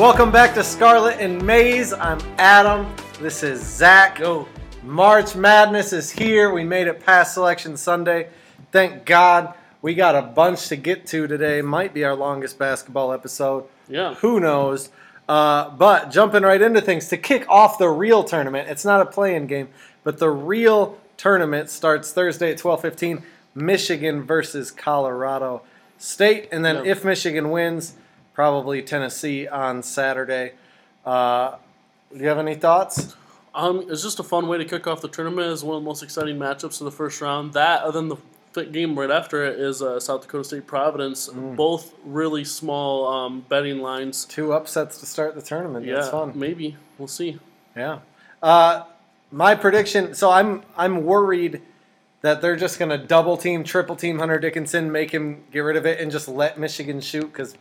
Welcome back to Scarlet and Maize. I'm Adam. This is Zach. Yo. March Madness is here. We made it past Selection Sunday. Thank God. We got a bunch to get to today. Might be our longest basketball episode. Yeah. Who knows? But jumping right into things, to kick off the real tournament, it's not a play-in game, but the real tournament starts Thursday at 12:15, Michigan versus Colorado State. And then if Michigan wins, probably Tennessee on Saturday. Do you have any thoughts? It's just a fun way to kick off the tournament. It's one of the most exciting matchups in the first round. That, other than the game right after it, is South Dakota State Providence. Both really small betting lines. Two upsets to start the tournament. Yeah, that's fun. Maybe. We'll see. Yeah. My prediction, so I'm worried that they're just going to double team, triple team Hunter Dickinson, make him get rid of it, and just let Michigan shoot because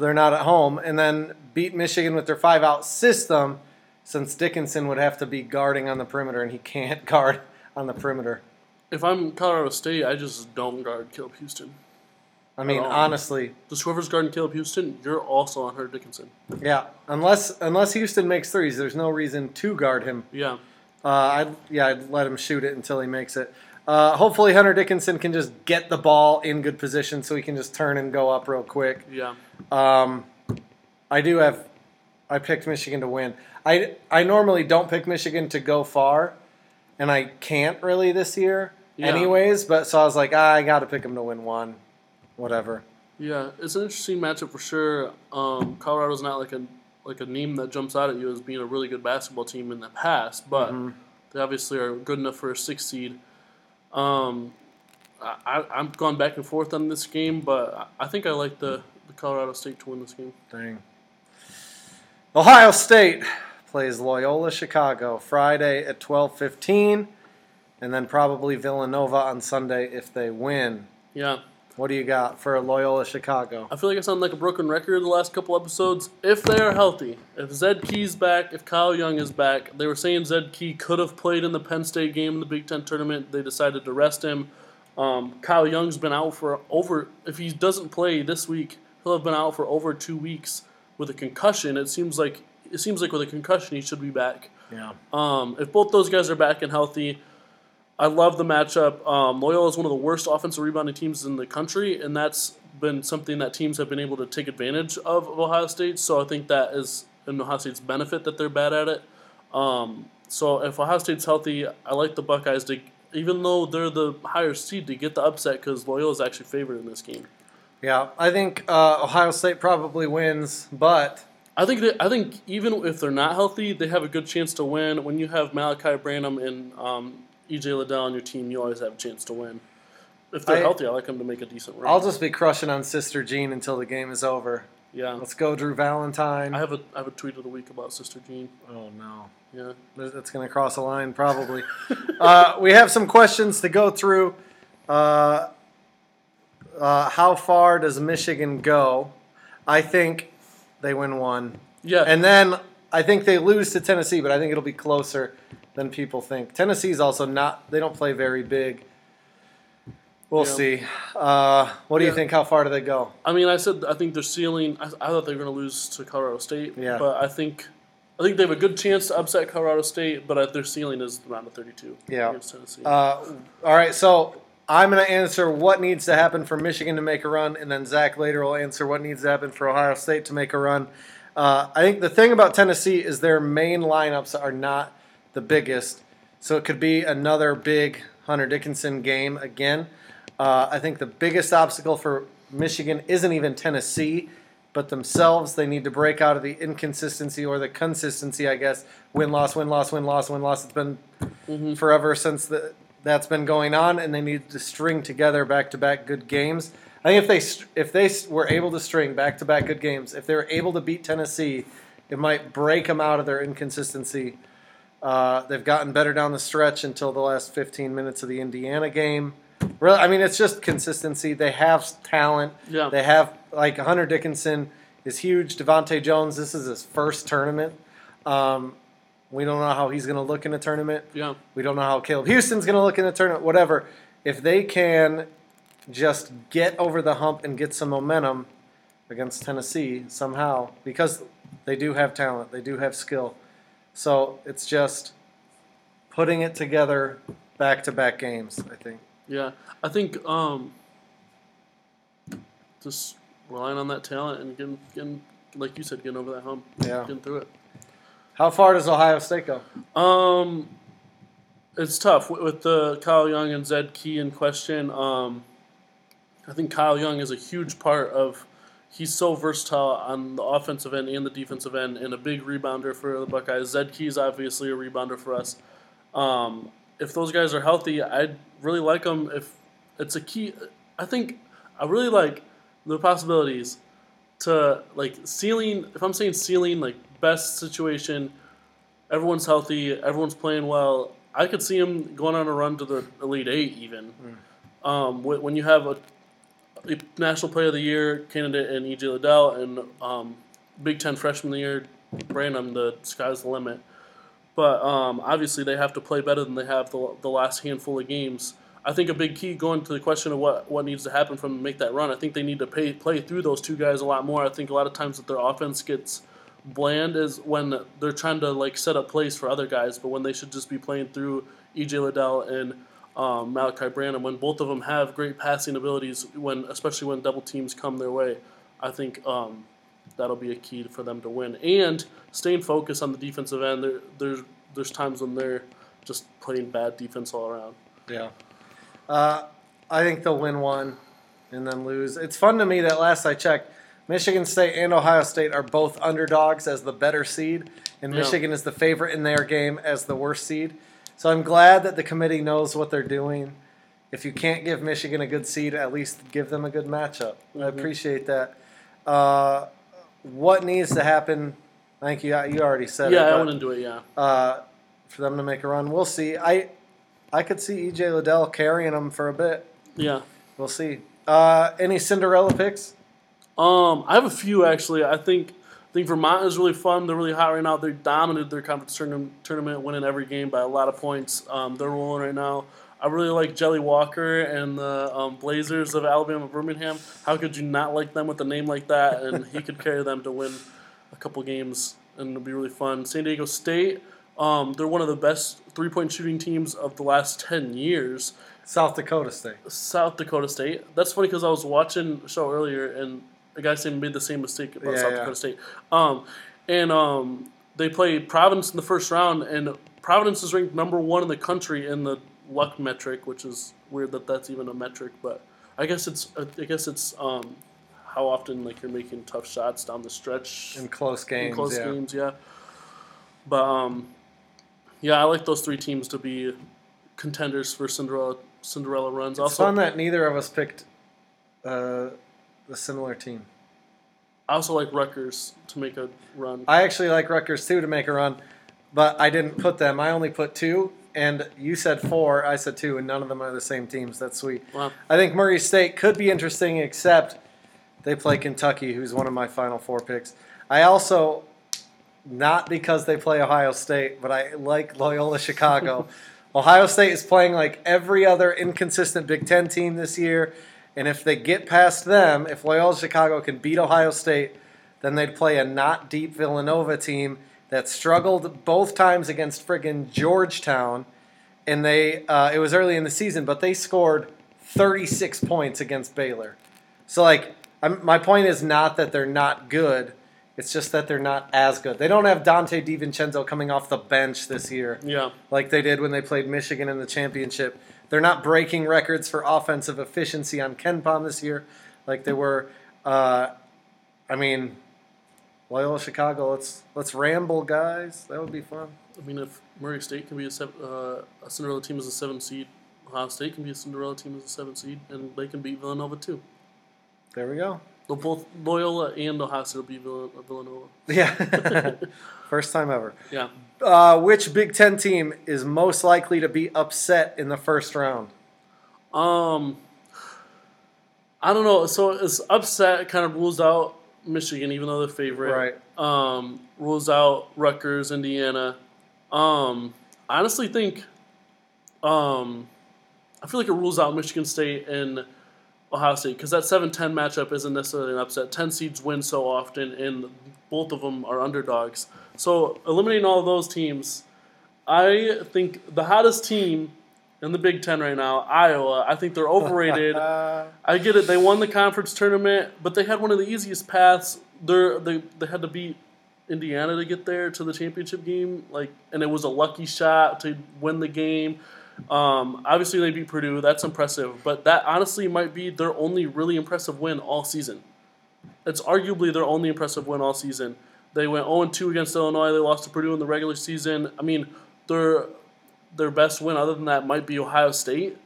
they're not at home. And then beat Michigan with their five-out system, since Dickinson would have to be guarding on the perimeter, and he can't guard on the perimeter. If I'm Colorado State, I just don't guard Caleb Houston. I mean, honestly. Just whoever's guarding Caleb Houston, you're also on Hunter Dickinson. Yeah, unless Houston makes threes, there's no reason to guard him. Yeah. I'd let him shoot it until he makes it. Hopefully Hunter Dickinson can just get the ball in good position so he can just turn and go up real quick. Yeah. I picked Michigan to win. I normally don't pick Michigan to go far, and I can't really this year anyways. But so I was like, I got to pick them to win one, whatever. Yeah, it's an interesting matchup for sure. Colorado's not like a name that jumps out at you as being a really good basketball team in the past, but they obviously are good enough for a 6 seed. I've gone back and forth on this game, but I think I like the Colorado State to win this game. Dang. Ohio State plays Loyola Chicago Friday at 12:15, and then probably Villanova on Sunday if they win. Yeah. What do you got for Loyola Chicago? I feel like I sound like a broken record the last couple episodes. If they are healthy, if Zed Key's back, if Kyle Young is back, they were saying Zed Key could have played in the Penn State game in the Big Ten tournament. They decided to rest him. Kyle Young's been out for if he doesn't play this week, he'll have been out for over 2 weeks. With a concussion, it seems like with a concussion he should be back. Yeah. If both those guys are back and healthy, I love the matchup. Loyola is one of the worst offensive rebounding teams in the country, and that's been something that teams have been able to take advantage of Ohio State. So I think that is in Ohio State's benefit that they're bad at it. So if Ohio State's healthy, I like the Buckeyes to, even though they're the higher seed, to get the upset because Loyola is actually favored in this game. Yeah, I think Ohio State probably wins, but I think even if they're not healthy, they have a good chance to win. When you have Malachi Branham and E.J. Liddell on your team, you always have a chance to win. If they're healthy, I like them to make a decent run. I'll just be crushing on Sister Jean until the game is over. Yeah, let's go, Drew Valentine. I have a tweet of the week about Sister Jean. Oh no, yeah, that's gonna cross a line probably. We have some questions to go through. How far does Michigan go? I think they win one. Yeah. And then I think they lose to Tennessee, but I think it'll be closer than people think. Tennessee's also not – they don't play very big. We'll see. What do you think? How far do they go? I mean, I think their ceiling – I thought they were going to lose to Colorado State. Yeah. But I think they have a good chance to upset Colorado State, but their ceiling is around the 32 against Tennessee. All right, so – I'm going to answer what needs to happen for Michigan to make a run, and then Zach later will answer what needs to happen for Ohio State to make a run. I think the thing about Tennessee is their main lineups are not the biggest, so it could be another big Hunter Dickinson game again. I think the biggest obstacle for Michigan isn't even Tennessee, but themselves. They need to break out of the inconsistency or the consistency, I guess. Win-loss, win-loss, win-loss, win-loss. It's been forever since that's been going on, and they need to string together back-to-back good games. I think if they were able to string back-to-back good games, if they were able to beat Tennessee, it might break them out of their inconsistency. They've gotten better down the stretch until the last 15 minutes of the Indiana game. Really, I mean, it's just consistency. They have talent. Yeah. They have, like, Hunter Dickinson is huge. Devontae Jones, this is his first tournament. We don't know how he's going to look in a tournament. Yeah. We don't know how Caleb Houston's going to look in a tournament, whatever. If they can just get over the hump and get some momentum, against Tennessee somehow, because they do have talent, they do have skill. So it's just putting it together back-to-back games, I think. Yeah, I think just relying on that talent and getting, like you said, getting over that hump, getting through it. How far does Ohio State go? It's tough. With the Kyle Young and Zed Key in question, I think Kyle Young is a huge part of – he's so versatile on the offensive end and the defensive end, and a big rebounder for the Buckeyes. Zed Key is obviously a rebounder for us. If those guys are healthy, I'd really like them. If it's a key, I think I really like the possibilities to, like, ceiling. If I'm saying ceiling, like, best situation, everyone's healthy, everyone's playing well, I could see him going on a run to the Elite Eight even. When you have a National Player of the Year candidate in E.J. Liddell and Big Ten Freshman of the Year, Branham, the sky's the limit. But obviously they have to play better than they have the last handful of games. I think a big key going to the question of what needs to happen for them to make that run, I think they need to play through those two guys a lot more. I think a lot of times that their offense gets bland is when they're trying to, like, set up plays for other guys, but when they should just be playing through E.J. Liddell and Malachi Branham, when both of them have great passing abilities, especially when double teams come their way. I think that'll be a key for them to win. And staying focused on the defensive end. There's times when they're just playing bad defense all around. Yeah. I think they'll win one and then lose. It's fun to me that last I checked, Michigan State and Ohio State are both underdogs as the better seed, and Michigan is the favorite in their game as the worst seed. So I'm glad that the committee knows what they're doing. If you can't give Michigan a good seed, at least give them a good matchup. Mm-hmm. I appreciate that. What needs to happen? I think you already said it. Yeah, I wouldn't do it, for them to make a run. We'll see. I could see E.J. Liddell carrying them for a bit. Yeah. We'll see. Any Cinderella picks? I have a few, actually. I think Vermont is really fun. They're really hot right now. They dominated their conference tournament, winning every game by a lot of points. They're rolling right now. I really like Jelly Walker and the Blazers of Alabama-Birmingham. How could you not like them with a name like that? And he could carry them to win a couple games, and it'll be really fun. San Diego State, they're one of the best three-point shooting teams of the last 10 years. South Dakota State. That's funny because I was watching a show earlier, and a guy made the same mistake about South Dakota State. And they play Providence in the first round, and Providence is ranked number one in the country in the luck metric, which is weird that that's even a metric, but I guess it's how often, like, you're making tough shots down the stretch. In close games. But, I like those three teams to be contenders for Cinderella runs. It's also fun that neither of us picked a similar team. I also like Rutgers to make a run. I actually like Rutgers, too, to make a run, but I didn't put them. I only put two, and you said four, I said two, and none of them are the same teams. That's sweet. Wow. I think Murray State could be interesting, except they play Kentucky, who's one of my Final Four picks. I also, not because they play Ohio State, but I like Loyola Chicago. Ohio State is playing like every other inconsistent Big Ten team this year. And if they get past them, if Loyola Chicago can beat Ohio State, then they'd play a not-deep Villanova team that struggled both times against friggin' Georgetown. And they it was early in the season, but they scored 36 points against Baylor. So, like, my point is not that they're not good. It's just that they're not as good. They don't have Dante DiVincenzo coming off the bench this year like they did when they played Michigan in the championship. They're not breaking records for offensive efficiency on KenPom this year like they were. Loyola Chicago, let's ramble, guys. That would be fun. I mean, if Murray State can be a Cinderella team as a 7 seed, Ohio State can be a Cinderella team as a 7 seed, and they can beat Villanova too. There we go. Both Loyola and Ohio State will beat Villanova. Yeah. First time ever. Yeah. Which Big Ten team is most likely to be upset in the first round? I don't know. So it's upset kind of rules out Michigan, even though they're favorite. Right. Rules out Rutgers, Indiana. I honestly think I feel like it rules out Michigan State and Ohio State, because that 7-10 matchup isn't necessarily an upset. 10 seeds win so often, and both of them are underdogs. So eliminating all of those teams, I think the hottest team in the Big Ten right now, Iowa, I think they're overrated. I get it. They won the conference tournament, but they had one of the easiest paths. They had to beat Indiana to get there to the championship game, and it was a lucky shot to win the game. Obviously, they beat Purdue. That's impressive. But that honestly might be their only really impressive win all season. It's arguably their only impressive win all season. They went 0-2 against Illinois. They lost to Purdue in the regular season. I mean, their best win other than that might be Ohio State,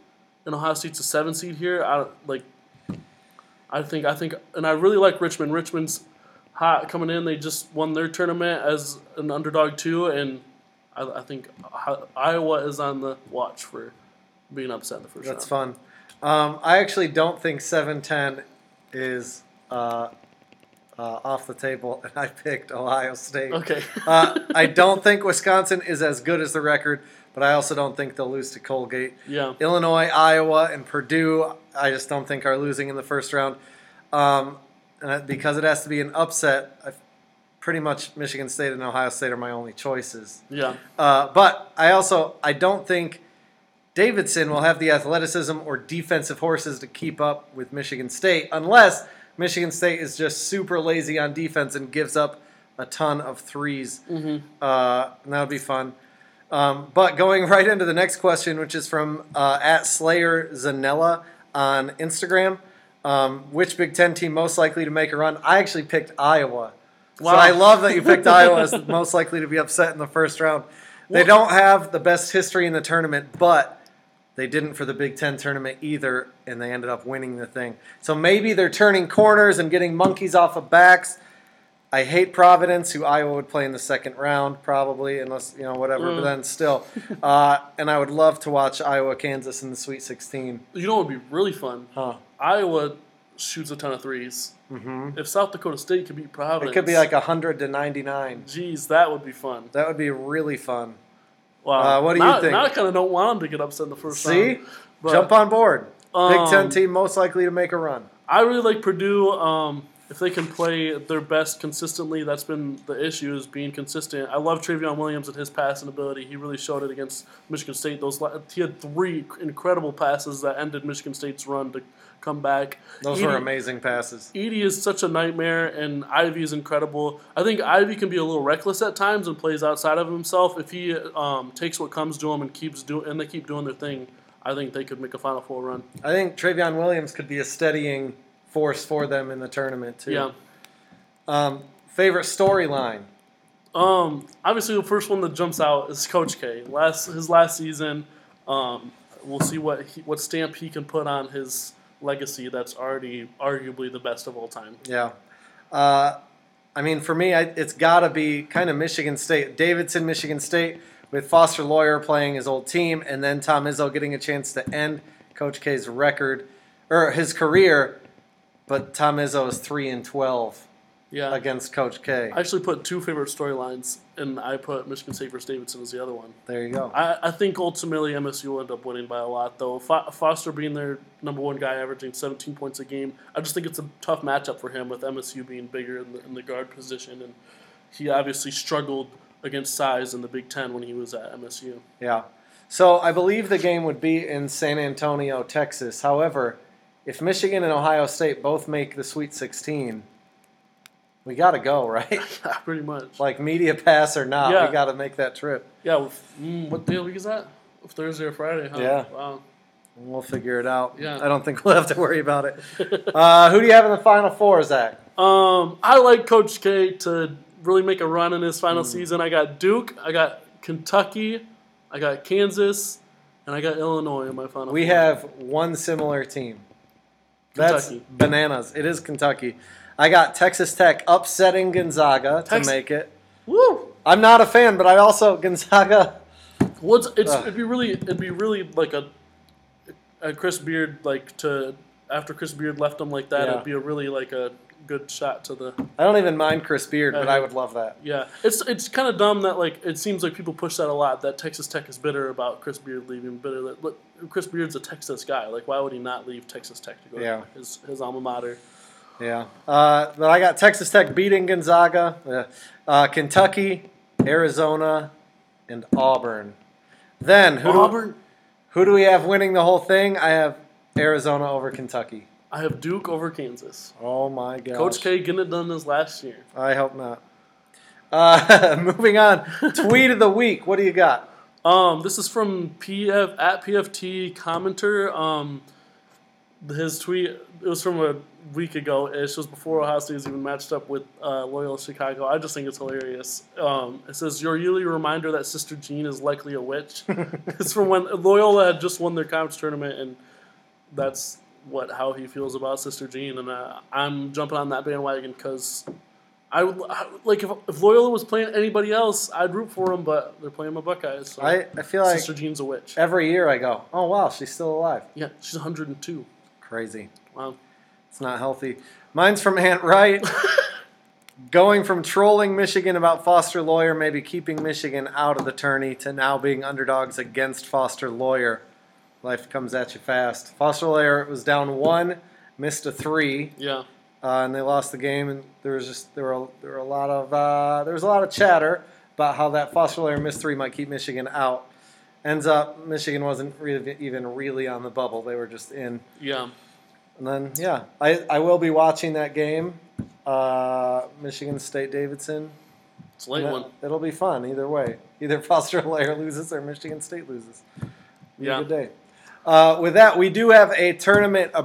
and Ohio State's a 7 seed here. I think, and I really like Richmond. Richmond's hot coming in. They just won their tournament as an underdog too, and I think Iowa is on the watch for being upset in the first round. That's fun. I actually don't think 7-10 is off the table, and I picked Ohio State. Okay. I don't think Wisconsin is as good as the record, but I also don't think they'll lose to Colgate. Yeah. Illinois, Iowa, and Purdue, I just don't think are losing in the first round. And because it has to be an upset, pretty much Michigan State and Ohio State are my only choices. Yeah. But I don't think Davidson will have the athleticism or defensive horses to keep up with Michigan State unless Michigan State is just super lazy on defense and gives up a ton of threes. Mm-hmm. And that would be fun. But going right into the next question, which is from @SlayerZanella on Instagram. Which Big Ten team most likely to make a run? I actually picked Iowa. Wow. So I love that you picked Iowa as most likely to be upset in the first round. They don't have the best history in the tournament, but they didn't for the Big Ten tournament either, and they ended up winning the thing. So maybe they're turning corners and getting monkeys off of backs. I hate Providence, who Iowa would play in the second round probably, unless, whatever, but then still. And I would love to watch Iowa-Kansas in the Sweet 16. You know what would be really fun? Huh. Iowa shoots a ton of threes. Mm-hmm. If South Dakota State could beat Providence. It could be like 100-99. Jeez, that would be fun. That would be really fun. Wow. What do you think? Now I kind of don't want them to get upset in the first round. See? Jump on board. Big Ten team most likely to make a run. I really like Purdue. If they can play their best consistently, that's been the issue, is being consistent. I love Trevion Williams and his passing ability. He really showed it against Michigan State. He had 3 incredible passes that ended Michigan State's run to come back. Those were amazing passes. Edie is such a nightmare, and Ivy is incredible. I think Ivy can be a little reckless at times and plays outside of himself. If he takes what comes to him and they keep doing their thing, I think they could make a Final Four run. I think Trevion Williams could be a steadying force for them in the tournament too. Yeah. Favorite storyline? Obviously the first one that jumps out is Coach K. His last season. We'll see what stamp he can put on his legacy. That's already arguably the best of all time. Yeah. For me, it's got to be kind of Michigan State, Davidson, Michigan State, with Foster Loyer playing his old team, and then Tom Izzo getting a chance to end Coach K's record or his career. But Tom Izzo is 3-12 against Coach K. I actually put 2 favorite storylines, and I put Michigan State versus Davidson as the other one. There you go. I think ultimately MSU will end up winning by a lot, though. Foster being their number one guy, averaging 17 points a game, I just think it's a tough matchup for him with MSU being bigger in the guard position, and he obviously struggled against size in the Big Ten when he was at MSU. Yeah. So I believe the game would be in San Antonio, Texas. However, if Michigan and Ohio State both make the Sweet 16, we got to go, right? Yeah, pretty much. Like media pass or not, We got to make that trip. Yeah. What day of the week is that? Thursday or Friday, huh? Yeah. Wow. We'll figure it out. Yeah. I don't think we'll have to worry about it. Who do you have in the Final Four, Zach? I like Coach K to really make a run in his final season. I got Duke. I got Kentucky. I got Kansas. And I got Illinois in my Final Four. We have one similar team. Kentucky. That's bananas. It is Kentucky. I got Texas Tech upsetting Gonzaga to make it. Woo! I'm not a fan, but I also Gonzaga. It'd be really like a Chris Beard, after Chris Beard left them like that. Yeah. It'd be a really like a good shot to the. I don't even mind Chris Beard, but I would love that. Yeah, it's kind of dumb that like it seems like people push that a lot. That Texas Tech is bitter about Chris Beard leaving. Bitter that look, Chris Beard's a Texas guy. Like, why would he not leave Texas Tech to go to his alma mater? Yeah. But I got Texas Tech beating Gonzaga, Kentucky, Arizona, and Auburn. Then who do we have winning the whole thing? I have Arizona over Kentucky. I have Duke over Kansas. Oh, my gosh. Coach K getting it done this last year. I hope not. Moving on. Tweet of the week. What do you got? This is from PFT commenter. His tweet, it was from a week ago. It was before Ohio State was even matched up with Loyola Chicago. I just think it's hilarious. It says, your yearly reminder that Sister Jean is likely a witch. It's from when Loyola had just won their conference tournament, and that's how he feels about Sister Jean. And I'm jumping on that bandwagon because if Loyola was playing anybody else, I'd root for them, but they're playing my Buckeyes. So I feel like Sister Jean's a witch. Every year I go, oh, wow, she's still alive. Yeah, she's 102. Crazy. Wow. It's not healthy. Mine's from Aunt Wright. Going from trolling Michigan about Foster Loyer, maybe keeping Michigan out of the tourney, to now being underdogs against Foster Loyer. Life comes at you fast. Foster Loyer was down 1, missed a 3. Yeah. And they lost the game, and there was a lot of chatter about how that Foster Loyer missed 3 might keep Michigan out. Ends up, Michigan wasn't really on the bubble. They were just in. Yeah. And then, yeah, I will be watching that game, Michigan State-Davidson. It's a late one. It'll be fun either way. Either Foster Loyer loses or Michigan State loses. Yeah. Good day. With that, we do have a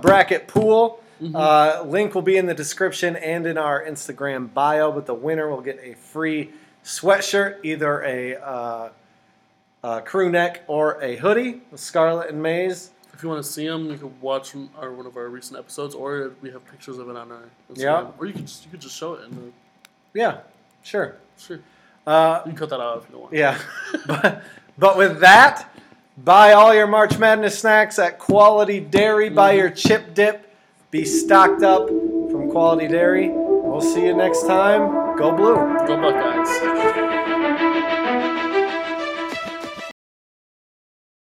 bracket pool. Mm-hmm. Link will be in the description and in our Instagram bio, but the winner will get a free sweatshirt, either a crew neck or a hoodie with Scarlet and Maize. If you want to see them, you can watch one of our recent episodes, or we have pictures of it on our Instagram. Yeah. Or you could just show it. Yeah, sure. You can cut that out if you don't want. Yeah. but with that, buy all your March Madness snacks at Quality Dairy. Mm-hmm. Buy your chip dip. Be stocked up from Quality Dairy. We'll see you next time. Go Blue. Go Buckeyes.